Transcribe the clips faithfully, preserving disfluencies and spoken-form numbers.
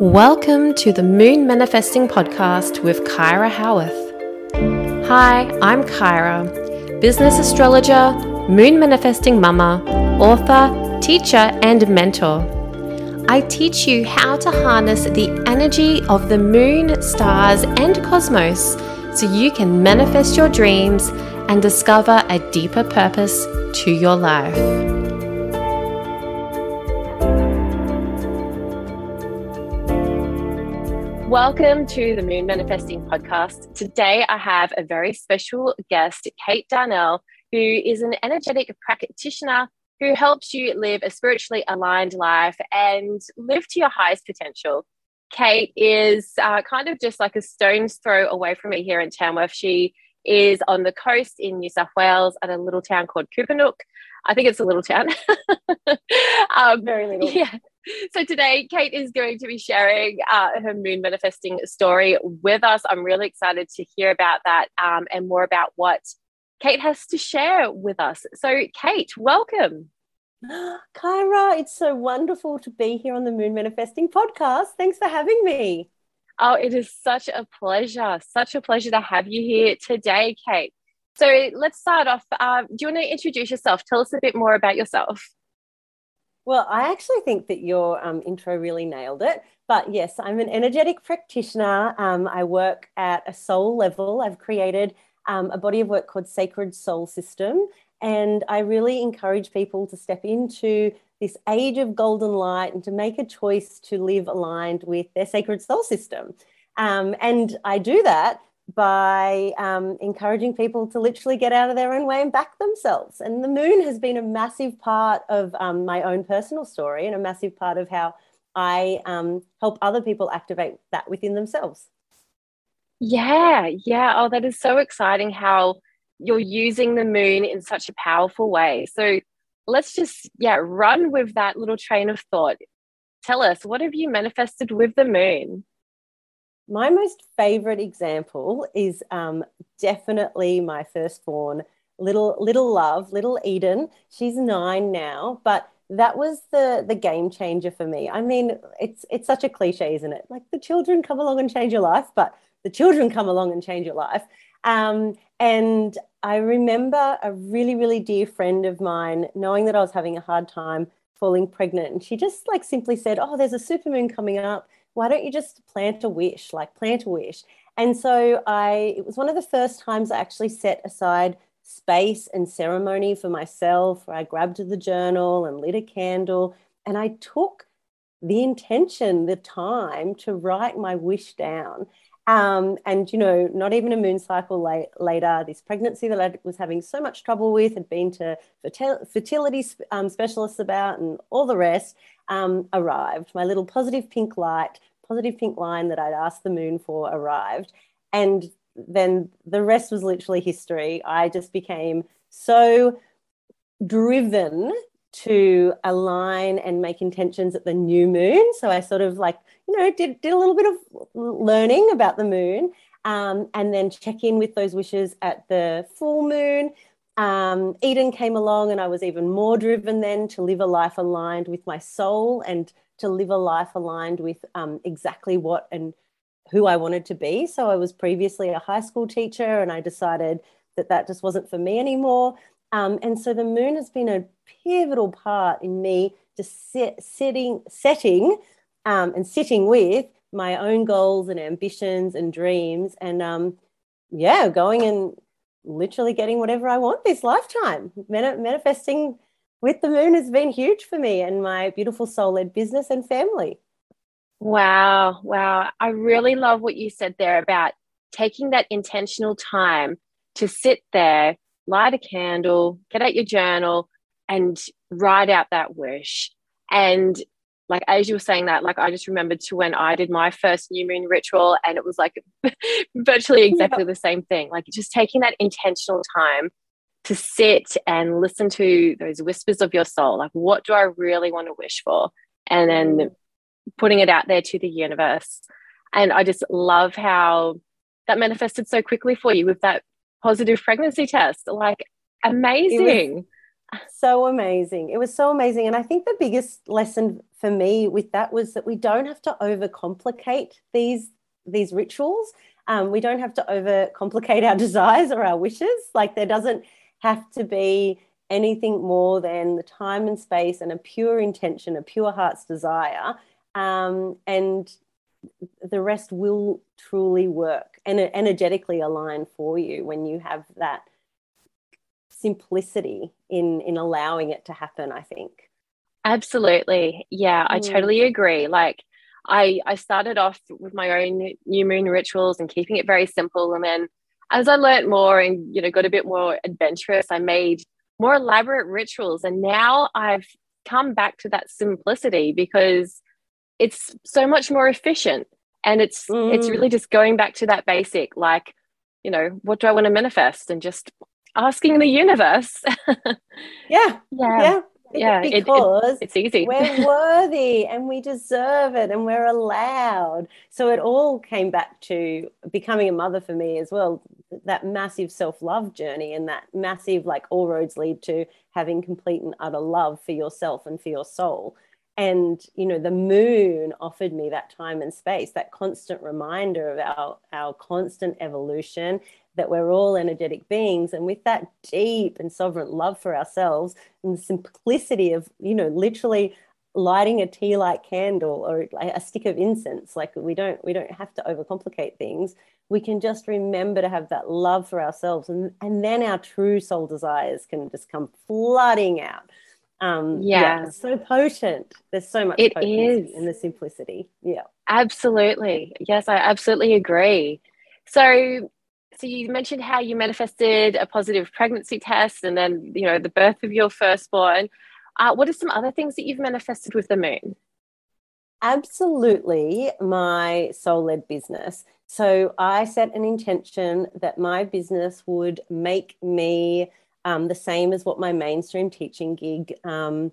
Welcome to the Moon Manifesting Podcast with Kyra Howarth. Hi, I'm Kyra, business astrologer, moon manifesting mama, author, teacher, and mentor. I teach you how to harness the energy of the moon, stars, and cosmos so you can manifest your dreams and discover a deeper purpose to your life. Welcome to the Moon Manifesting Podcast. Today I have a very special guest, Kate Darnell, who is an energetic practitioner who helps you live a spiritually aligned life and live to your highest potential. Kate is uh, kind of just like a stone's throw away from me here in Tamworth. She is on the coast in New South Wales at a little town called Coopernook. I think it's a little town. um, Very little. Yeah. So today, Kate is going to be sharing uh, her moon manifesting story with us. I'm really excited to hear about that um, and more about what Kate has to share with us. So, Kate, welcome. Kyra, it's so wonderful to be here on the Moon Manifesting Podcast. Thanks for having me. Oh, it is such a pleasure. Such a pleasure to have you here today, Kate. So let's start off. Um, do you want to introduce yourself? Tell us a bit more about yourself. Well, I actually think that your um, intro really nailed it. But yes, I'm an energetic practitioner. Um, I work at a soul level. I've created um, a body of work called Sacred Soul System. And I really encourage people to step into this age of golden light and to make a choice to live aligned with their sacred soul system. Um, and I do that by um, encouraging people to literally get out of their own way and back themselves. And the moon has been a massive part of um, my own personal story and a massive part of how I um, help other people activate that within themselves. Yeah, yeah. Oh, that is so exciting how you're using the moon in such a powerful way. So let's just, yeah, run with that little train of thought. Tell us, what have you manifested with the moon? My most favourite example is um, definitely my firstborn, little little love, little Eden. She's nine now, but that was the the game changer for me. I mean, it's it's such a cliche, isn't it? Like the children come along and change your life, but the children come along and change your life. Um, and I remember a really, really dear friend of mine knowing that I was having a hard time falling pregnant. And she just like simply said, oh, there's a supermoon coming up. Why don't you just plant a wish, like plant a wish? And so I, it was one of the first times I actually set aside space and ceremony for myself. I grabbed the journal and lit a candle, and I took the intention, the time to write my wish down. Um, and, you know, not even a moon cycle late, later, this pregnancy that I was having so much trouble with, had been to fertility um, specialists about and all the rest, um, arrived. My little positive pink light, positive pink line that I'd asked the moon for arrived. And then the rest was literally history. I just became so driven to align and make intentions at the new moon. So I sort of like, you know, did, did a little bit of learning about the moon um, and then check in with those wishes at the full moon. Um, Eden came along and I was even more driven then to live a life aligned with my soul and to live a life aligned with um, exactly what and who I wanted to be. So I was previously a high school teacher and I decided that that just wasn't for me anymore. Um, and so the moon has been a pivotal part in me just sit, sitting, setting um, and sitting with my own goals and ambitions and dreams and, um, yeah, going and literally getting whatever I want this lifetime. Man- manifesting with the moon has been huge for me and my beautiful soul-led business and family. Wow, wow. I really love what you said there about taking that intentional time to sit there, light a candle, get out your journal and write out that wish. And like, as you were saying that, like, I just remembered to when I did my first new moon ritual and it was like virtually exactly the same thing. Like just taking that intentional time to sit and listen to those whispers of your soul. Like, what do I really want to wish for? And then putting it out there to the universe. And I just love how that manifested so quickly for you with that positive pregnancy test. Like, amazing. So amazing. It was so amazing. And I think the biggest lesson for me with that was that we don't have to overcomplicate these, these rituals. Um, we don't have to overcomplicate our desires or our wishes. Like, there doesn't have to be anything more than the time and space and a pure intention, a pure heart's desire. Um, and the rest will truly work and energetically align for you when you have that simplicity in, in allowing it to happen, I think. Absolutely. Yeah, I totally agree. Like, I, I started off with my own new moon rituals and keeping it very simple. And then as I learned more and, you know, got a bit more adventurous, I made more elaborate rituals. And now I've come back to that simplicity because it's so much more efficient. And it's mm. it's really just going back to that basic, like, you know, what do I want to manifest? And just asking the universe. yeah. Yeah. Yeah. Yeah, because it, it, it's easy. We're worthy and we deserve it and we're allowed. So it all came back to becoming a mother for me as well, that massive self-love journey and that massive, like, all roads lead to having complete and utter love for yourself and for your soul. And, you know, the moon offered me that time and space, that constant reminder of our, our constant evolution, that we're all energetic beings. And with that deep and sovereign love for ourselves and the simplicity of, you know, literally lighting a tea light candle or a stick of incense, like, we don't, we don't have to overcomplicate things. We can just remember to have that love for ourselves. And, and then our true soul desires can just come flooding out. Um, yeah. yeah, so potent. There's so much it potency is. in the simplicity. Yeah, absolutely. Yes, I absolutely agree. So, so you mentioned how you manifested a positive pregnancy test, and then, you know, the birth of your firstborn. Uh, what are some other things that you've manifested with the moon? Absolutely, my soul-led business. So I set an intention that my business would make me Um, the same as what my mainstream teaching gig um,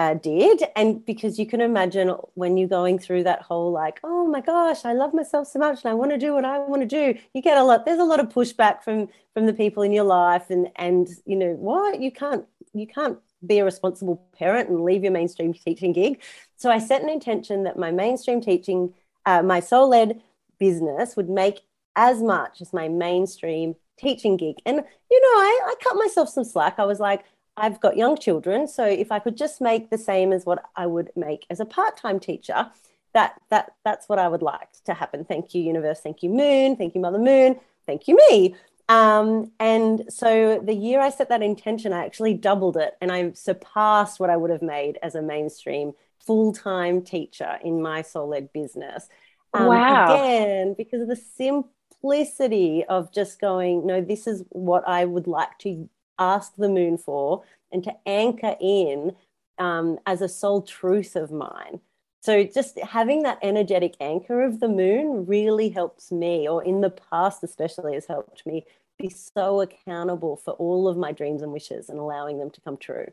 uh, did. And because you can imagine when you're going through that whole, like, oh my gosh, I love myself so much and I want to do what I want to do, you get a lot, there's a lot of pushback from from the people in your life, and and you know what, you can't you can't be a responsible parent and leave your mainstream teaching gig. So I set an intention that my mainstream teaching, uh, my soul-led business would make as much as my mainstream teaching gig. And, you know, I, I cut myself some slack. I was like, I've got young children, so if I could just make the same as what I would make as a part-time teacher, that that that's what I would like to happen. Thank you, universe. Thank you, moon. Thank you, Mother Moon. Thank you, me. Um, and so the year I set that intention, I actually doubled it, and I surpassed what I would have made as a mainstream full-time teacher in my soul-led business. Um, wow. Again, because of the simple simplicity of just going, no, this is what I would like to ask the moon for and to anchor in um, as a soul truth of mine. So just having that energetic anchor of the moon really helps me, or in the past especially has helped me, be so accountable for all of my dreams and wishes and allowing them to come true.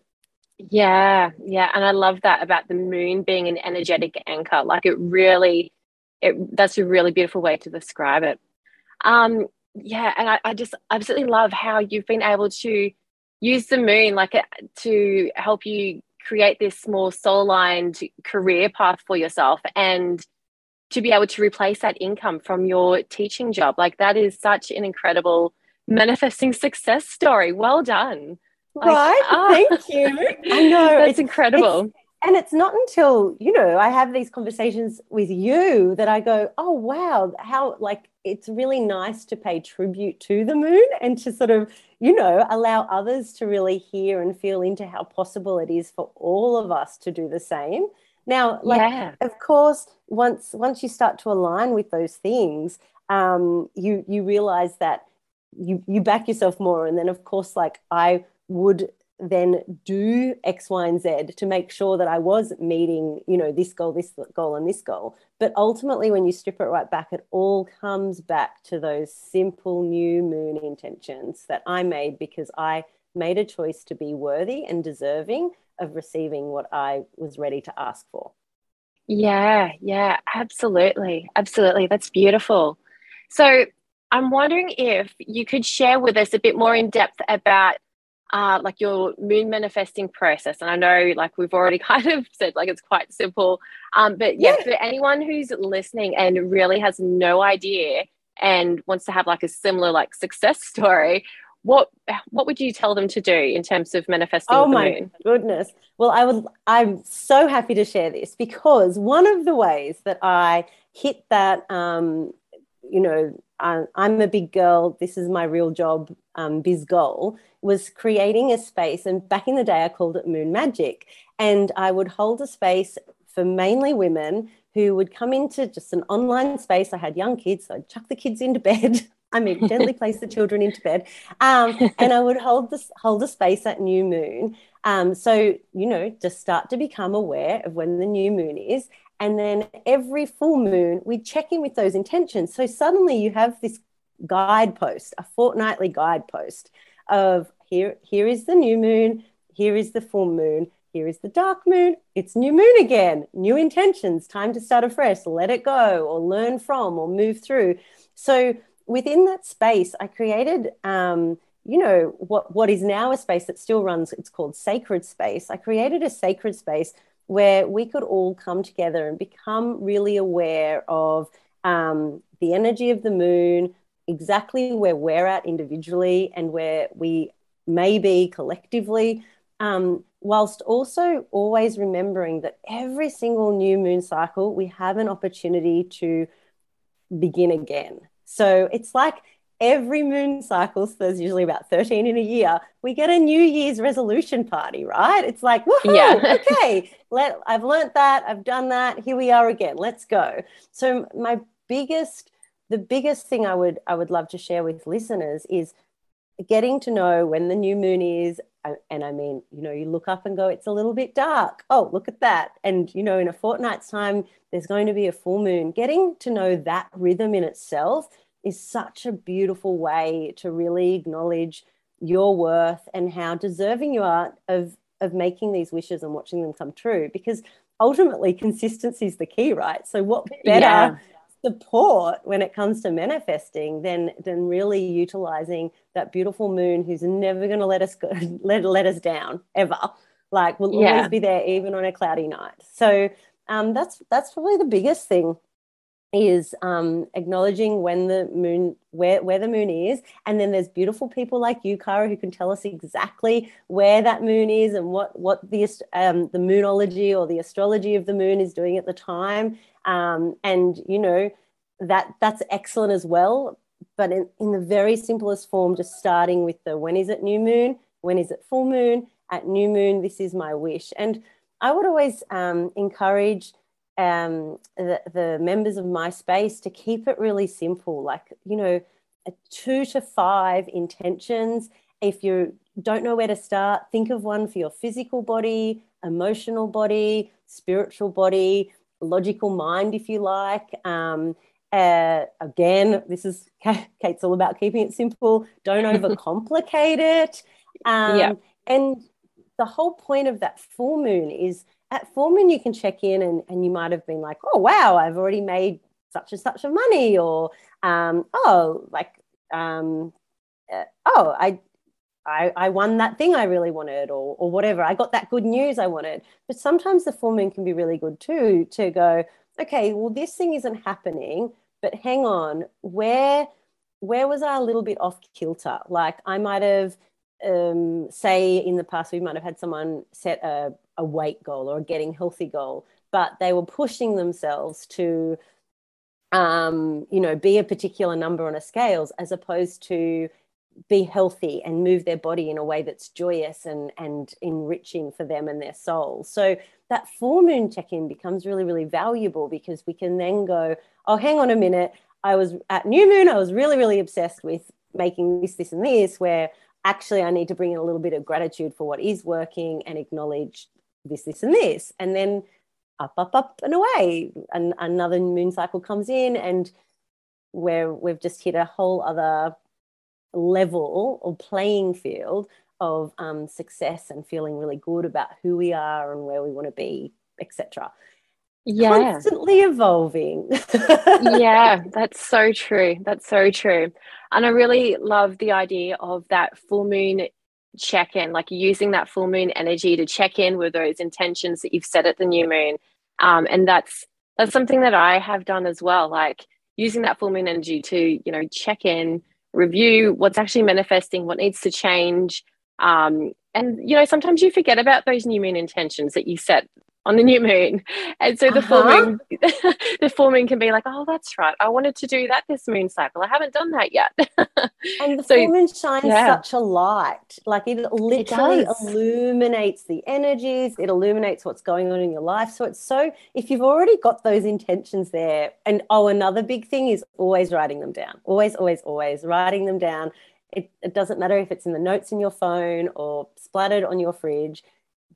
Yeah, yeah. And I love that about the moon being an energetic anchor. Like, it really, it, that's a really beautiful way to describe it. Um, yeah. And I, I just absolutely love how you've been able to use the moon, like, to help you create this more soul-aligned career path for yourself and to be able to replace that income from your teaching job. Like, that is such an incredible manifesting success story. Well done. Like, right. Oh, thank you. I know. That's it's incredible. It's, and it's not until, you know, I have these conversations with you that I go, oh, wow, how, like, it's really nice to pay tribute to the moon and to sort of, you know, allow others to really hear and feel into how possible it is for all of us to do the same. Now, like, yeah. of course, once once you start to align with those things, um, you you realize that you you back yourself more. And then, of course, like, I would then do X, Y, and Z to make sure that I was meeting, you know, this goal, this goal, and this goal. But ultimately, when you strip it right back, it all comes back to those simple new moon intentions that I made because I made a choice to be worthy and deserving of receiving what I was ready to ask for. Yeah, yeah, absolutely. Absolutely. That's beautiful. So I'm wondering if you could share with us a bit more in depth about uh, like your moon manifesting process? And I know, like, we've already kind of said, like, it's quite simple. Um, but yeah, yeah, for anyone who's listening and really has no idea and wants to have like a similar like success story, what what would you tell them to do in terms of manifesting oh the moon? Oh my goodness. Well, I would, I'm so happy to share this, because one of the ways that I hit that, um, you know, I, I'm a big girl, this is my real job, um, biz goal, was creating a space. And back in the day, I called it Moon Magic. And I would hold a space for mainly women who would come into just an online space. I had young kids, so I'd chuck the kids into bed. I mean, gently place the children into bed. Um, and I would hold this, hold a space at new moon. Um, so, you know, just start to become aware of when the new moon is. And then every full moon, we check in with those intentions. So suddenly you have this guidepost, a fortnightly guidepost of here, here is the new moon, here is the full moon, here is the dark moon, it's new moon again, new intentions, time to start afresh, let it go or learn from or move through. So within that space, I created, um, you know, what what is now a space that still runs, it's called Sacred Space. I created a sacred space where we could all come together and become really aware of um, the energy of the moon, exactly where we're at individually and where we may be collectively, um, whilst also always remembering that every single new moon cycle, we have an opportunity to begin again. So it's like every moon cycle, so there's usually about thirteen in a year, we get a New Year's resolution party, right? It's like, woohoo, yeah. okay, let, I've learnt that, I've done that, here we are again, let's go. So my biggest, the biggest thing I would I would love to share with listeners is getting to know when the new moon is. And I mean, you know, you look up and go, it's a little bit dark. Oh, look at that. And, you know, in a fortnight's time, there's going to be a full moon. Getting to know that rhythm in itself is such a beautiful way to really acknowledge your worth and how deserving you are of, of making these wishes and watching them come true, because ultimately consistency is the key, right? So what better yeah. support when it comes to manifesting than than really utilizing that beautiful moon who's never going to let us go, let let us down ever, like we'll yeah. always be there even on a cloudy night. So um that's that's probably the biggest thing is um acknowledging when the moon where where the moon is. And then there's beautiful people like you, Kyra, who can tell us exactly where that moon is and what what the um the moonology or the astrology of the moon is doing at the time. Um, and, you know, that that's excellent as well. But in, in the very simplest form, just starting with the when is it new moon, when is it full moon, at new moon, this is my wish. And I would always um, encourage um, the, the members of my space to keep it really simple, like, you know, a two to five intentions. If you don't know where to start, think of one for your physical body, emotional body, spiritual body, logical mind, if you like. Um, uh, again, this is Kate's all about keeping it simple. Don't overcomplicate it. Um, yeah. And the whole point of that full moon is at full moon you can check in and, and you might have been like, oh, wow, I've already made such and such of money, or, um, oh, like, um, uh, oh, I, I, I won that thing I really wanted, or or whatever. I got that good news I wanted. But sometimes the full moon can be really good too, to go, okay, well, this thing isn't happening, but hang on, where where was I a little bit off kilter? Like I might have, um, say in the past, we might have had someone set a, a weight goal or a getting healthy goal, but they were pushing themselves to, um, you know, be a particular number on a scales as opposed to be healthy and move their body in a way that's joyous and, and enriching for them and their soul. So that full moon check-in becomes really, really valuable because we can then go, oh, hang on a minute. I was at new moon. I was really, really obsessed with making this, this, and this, where actually I need to bring in a little bit of gratitude for what is working and acknowledge this, this, and this. And then up, up, up and away. And another moon cycle comes in and where we've just hit a whole other level or playing field of um, success and feeling really good about who we are and where we want to be, et cetera. Yeah, constantly evolving. Yeah, that's so true. That's so true. And I really love the idea of that full moon check in, like using that full moon energy to check in with those intentions that you've set at the new moon. Um, and that's, that's something that I have done as well. Like using that full moon energy to, you know, check in, review what's actually manifesting, what needs to change. Um, and, you know, sometimes you forget about those new moon intentions that you set on the new moon. And so the uh-huh. full moon, the full moon can be like, oh, that's right, I wanted to do that this moon cycle, I haven't done that yet. And the so, full moon shines yeah. such a light. Like it literally it illuminates the energies. It illuminates what's going on in your life. So it's so, if you've already got those intentions there, and oh, another big thing is always writing them down. Always, always, always writing them down. It, it doesn't matter if it's in the notes in your phone or splattered on your fridge,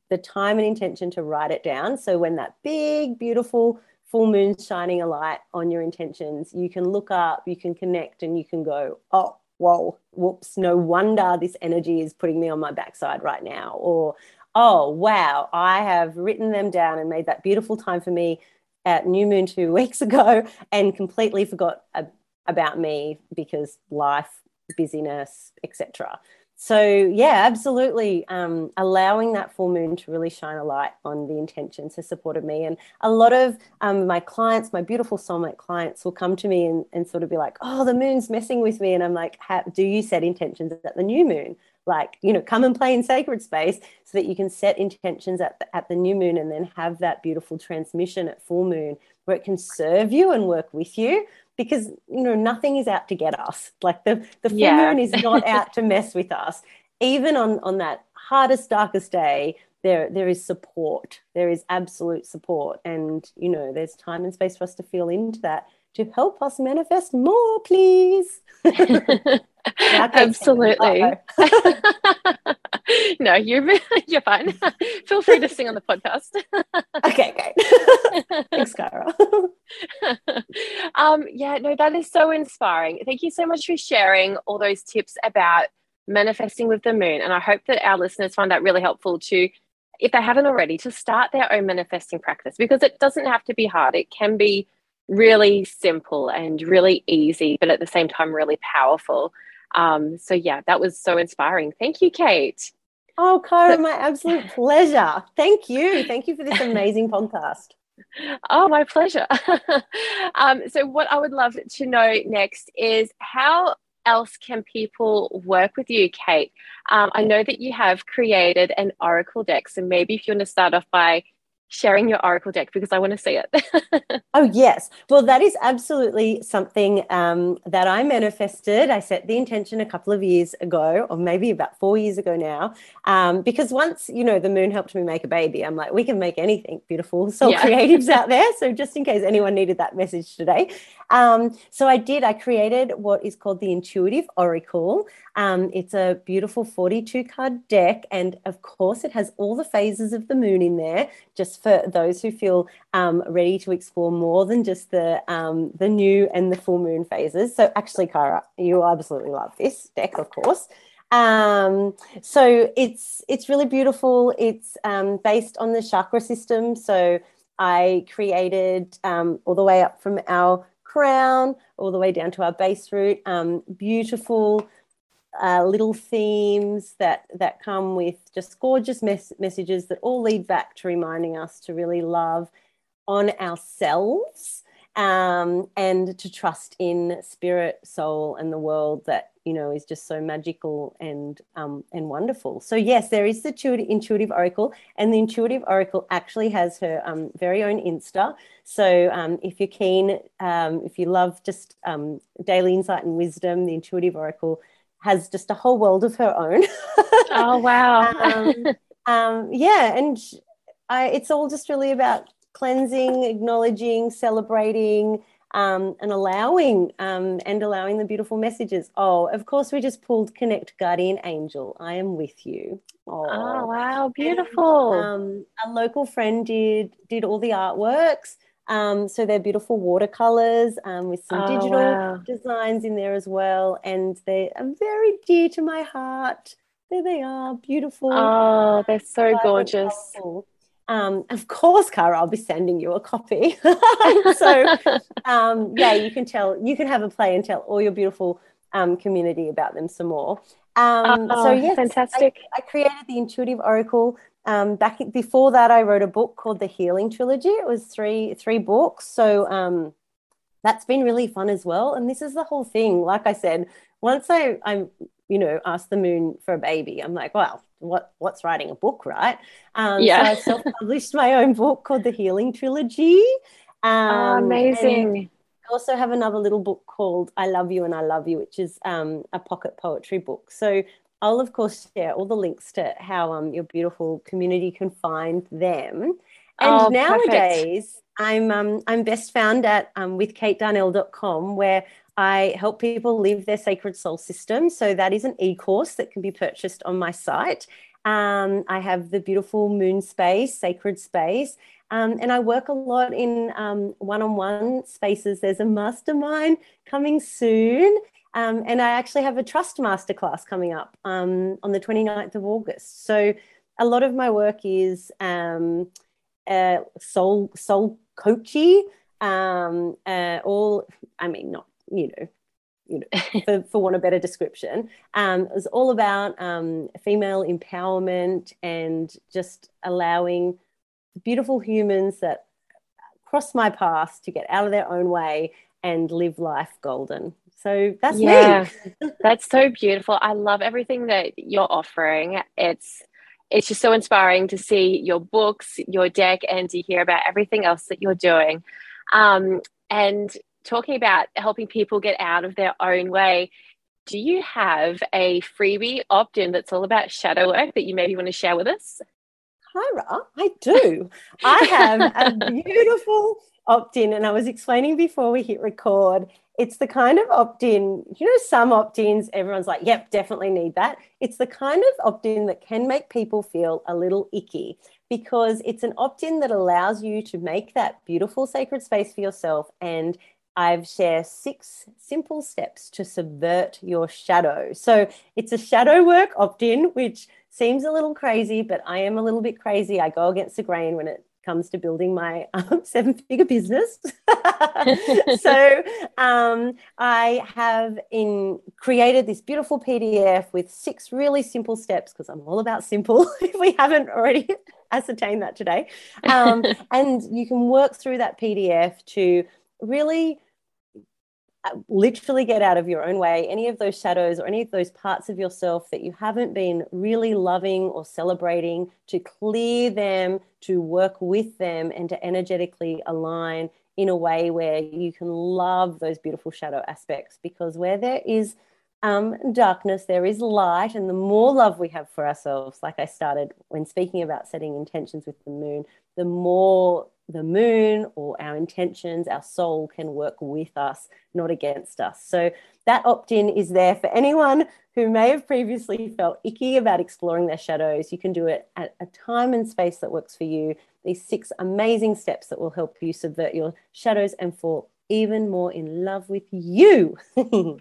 the time and intention to write it down. So when that big, beautiful full moon shining a light on your intentions, you can look up, you can connect, and you can go, oh, whoa, whoops, no wonder this energy is putting me on my backside right now. Or, oh, wow, I have written them down and made that beautiful time for me at new moon two weeks ago and completely forgot ab- about me because life, busyness, et cetera. So yeah, absolutely. Um, allowing that full moon to really shine a light on the intentions has supported me. And a lot of um, my clients, my beautiful soulmate clients, will come to me and, and sort of be like, oh, the moon's messing with me. And I'm like, how do you set intentions at the new moon? Like, you know, come and play in sacred space so that you can set intentions at the, at the new moon and then have that beautiful transmission at full moon where it can serve you and work with you. Because, you know, nothing is out to get us. Like the, the full yeah. moon is not out to mess with us. Even on, on that hardest, darkest day, there there is support. There is absolute support. And, you know, there's time and space for us to feel into that to help us manifest more, please. Absolutely. No, you're, you're fine. Feel free to sing on the podcast. Okay, great. Thanks, Kyra. um, yeah, no, that is so inspiring. Thank you so much for sharing all those tips about manifesting with the moon. And I hope that our listeners find that really helpful to, if they haven't already, to start their own manifesting practice, because it doesn't have to be hard. It can be really simple and really easy, but at the same time, really powerful. Um, so yeah, that was so inspiring. Thank you, Kate. Oh, Kyra, my absolute pleasure. Thank you. Thank you for this amazing podcast. Oh, my pleasure. um, so what I would love to know next is how else can people work with you, Kate? Um, I know that you have created an oracle deck. So maybe if you want to start off by sharing your oracle deck, because I want to see it. Oh, yes. Well, that is absolutely something um, that I manifested. I set the intention a couple of years ago, or maybe about four years ago now, um, because once, you know, the moon helped me make a baby, I'm like, we can make anything beautiful. So yeah. Creatives out there. So just in case anyone needed that message today. Um, so I did, I created what is called the Intuitive Oracle. Um, it's a beautiful forty-two card deck. And of course it has all the phases of the moon in there, just for those who feel um, ready to explore more than just the, um, the new and the full moon phases. So actually, Kyra, you absolutely love this deck, of course. Um, so it's, it's really beautiful. It's um, based on the chakra system. So I created um, all the way up from our crown all the way down to our base root, um, beautiful uh, little themes that that come with just gorgeous mes- messages that all lead back to reminding us to really love on ourselves um, and to trust in spirit, soul, and the world that, you know, is just so magical and um, and wonderful. So yes, there is the Intuitive Oracle, and the Intuitive Oracle actually has her um, very own Insta. So um, if you're keen, um, if you love just um, daily insight and wisdom, the Intuitive Oracle has just a whole world of her own. Oh wow! um, um, yeah, and I, it's all just really about cleansing, acknowledging, celebrating, um, and allowing um, and allowing the beautiful messages. Oh, of course, we just pulled Connect Guardian Angel, I am with you. Oh, oh wow, beautiful. And, um, a local friend did did all the artworks. Um, so they're beautiful watercolors um, with some oh, digital wow. designs in there as well. And they are very dear to my heart. There they are, beautiful. Oh, they're so gorgeous. Colorful. Um, of course, Kyra, I'll be sending you a copy. So, um, yeah, you can tell, you can have a play and tell all your beautiful um, community about them some more. Um, oh, so yes, fantastic. I, I created the Intuitive Oracle. Um, back before that, I wrote a book called The Healing Trilogy. It was three three books. So um, that's been really fun as well. And this is the whole thing. Like I said, once I I you know asked the moon for a baby, I'm like, wow, what what's writing a book, right? Um, yeah. So I self-published my own book called The Healing Trilogy. Um, oh, amazing. I also have another little book called I Love You and I Love You, which is um, a pocket poetry book. So I'll, of course, share all the links to how um, your beautiful community can find them. And oh, nowadays I'm, um, I'm best found at um, with kate darnell dot com, where I help people live their sacred soul system. So that is an e-course that can be purchased on my site. Um, I have the beautiful moon space, sacred space, Um, and I work a lot in um, one-on-one spaces. There's a mastermind coming soon. Um, and I actually have a trust masterclass coming up um, on the twenty-ninth of August. So a lot of my work is um, uh, soul soul coachy, um, uh, all, I mean, not, you know, you know, for, for want of a better description. Um, it was all about um, female empowerment and just allowing beautiful humans that cross my path to get out of their own way and live life golden. So that's yeah, me. That's so beautiful. I love everything that you're offering. It's it's just so inspiring to see your books, your deck, and to hear about everything else that you're doing. Um, and talking about helping people get out of their own way, do you have a freebie opt-in that's all about shadow work that you maybe want to share with us? Kyra, I do. I have a beautiful opt-in, and I was explaining before we hit record, it's the kind of opt-in, you know, some opt-ins, everyone's like, yep, definitely need that. It's the kind of opt-in that can make people feel a little icky, because it's an opt-in that allows you to make that beautiful sacred space for yourself. And I've shared six simple steps to subvert your shadow. So it's a shadow work opt-in, which seems a little crazy, but I am a little bit crazy. I go against the grain when it comes to building my um, seven-figure business. So um, I have in created this beautiful P D F with six really simple steps, because I'm all about simple, if we haven't already ascertained that today. Um, and you can work through that P D F to really literally get out of your own way, any of those shadows or any of those parts of yourself that you haven't been really loving or celebrating, to clear them, to work with them, and to energetically align in a way where you can love those beautiful shadow aspects. Because where there is um, darkness, there is light. And the more love we have for ourselves, like I started when speaking about setting intentions with the moon, the more the moon or our intentions, our soul, can work with us, not against us. So that opt-in is there for anyone who may have previously felt icky about exploring their shadows. You can do it at a time and space that works for you. These six amazing steps that will help you subvert your shadows and fall even more in love with you. Oh,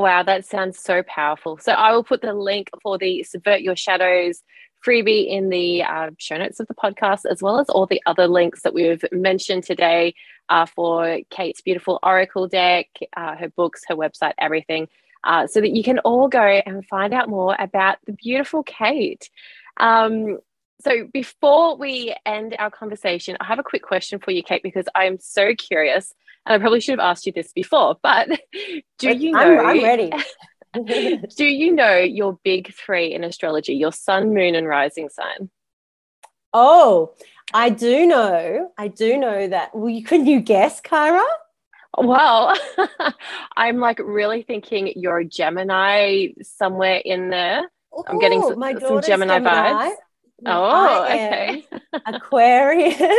wow. That sounds so powerful. So I will put the link for the Subvert Your Shadows freebie in the uh, show notes of the podcast, as well as all the other links that we've mentioned today uh, for Kate's beautiful Oracle deck, uh, her books, her website, everything, uh, so that you can all go and find out more about the beautiful Kate. Um, so before we end our conversation, I have a quick question for you, Kate, because I'm so curious, and I probably should have asked you this before, but do you know... I'm, I'm ready. Do you know your big three in astrology, your sun, moon, and rising sign? Oh, I do know. I do know that. Well, you, can you guess, Kyra? Well, I'm like really thinking you're a Gemini somewhere in there. Ooh, I'm getting some, some Gemini, Gemini vibes. Oh, okay. Aquarian,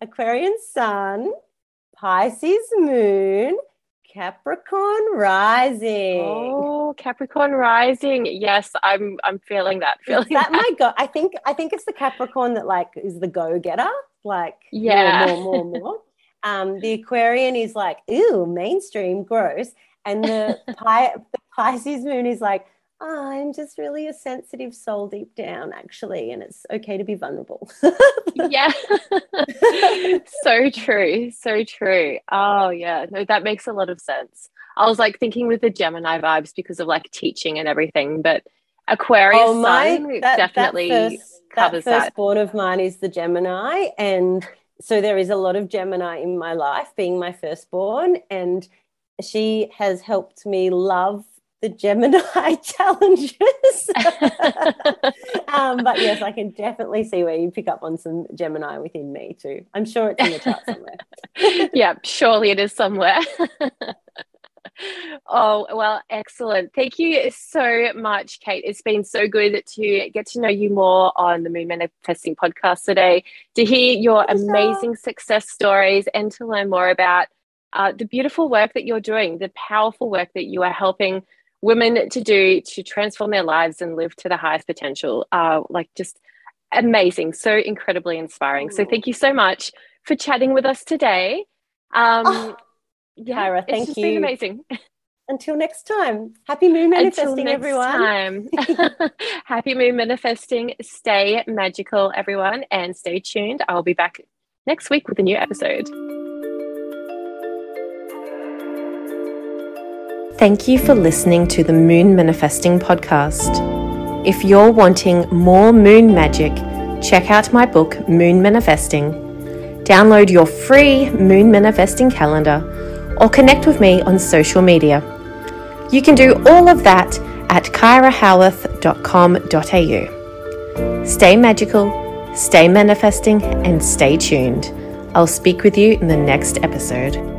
Aquarian sun, Pisces moon, Capricorn rising. Oh, Capricorn rising. Yes, I'm I'm feeling that. Feeling is that, that my go? I think I think it's the Capricorn that like is the go-getter. Like yeah. more, more, more, more. Um, the Aquarian is like, ew, mainstream, gross. And the, Pi- the Pisces moon is like, I'm just really a sensitive soul deep down, actually, and it's okay to be vulnerable. Yeah. So true. So true. Oh, yeah. No, that makes a lot of sense. I was like thinking with the Gemini vibes because of like teaching and everything, but Aquarius oh, my, sun that, definitely that first, covers that. That firstborn of mine is the Gemini, and so there is a lot of Gemini in my life being my firstborn, and she has helped me love the Gemini challenges. um, but, yes, I can definitely see where you pick up on some Gemini within me too. I'm sure it's in the chart somewhere. Yeah, surely it is somewhere. Oh, well, excellent. Thank you so much, Kate. It's been so good to get to know you more on the Moon Manifesting podcast today, to hear your amazing success stories and to learn more about uh, the beautiful work that you're doing, the powerful work that you are helping women to do to transform their lives and live to the highest potential. Uh, like just amazing, so incredibly inspiring. Ooh. So thank you so much for chatting with us today. Um, oh. Yeah, Kyra, thank you. It's just been amazing. Until next time, happy moon manifesting, everyone. Happy moon manifesting. Stay magical, everyone, and stay tuned. I'll be back next week with a new episode. Thank you for listening to the Moon Manifesting podcast. If you're wanting more moon magic, check out my book, Moon Manifesting. Download your free Moon Manifesting calendar, or connect with me on social media. You can do all of that at kyra howarth dot com dot a u. Stay magical, stay manifesting, and stay tuned. I'll speak with you in the next episode.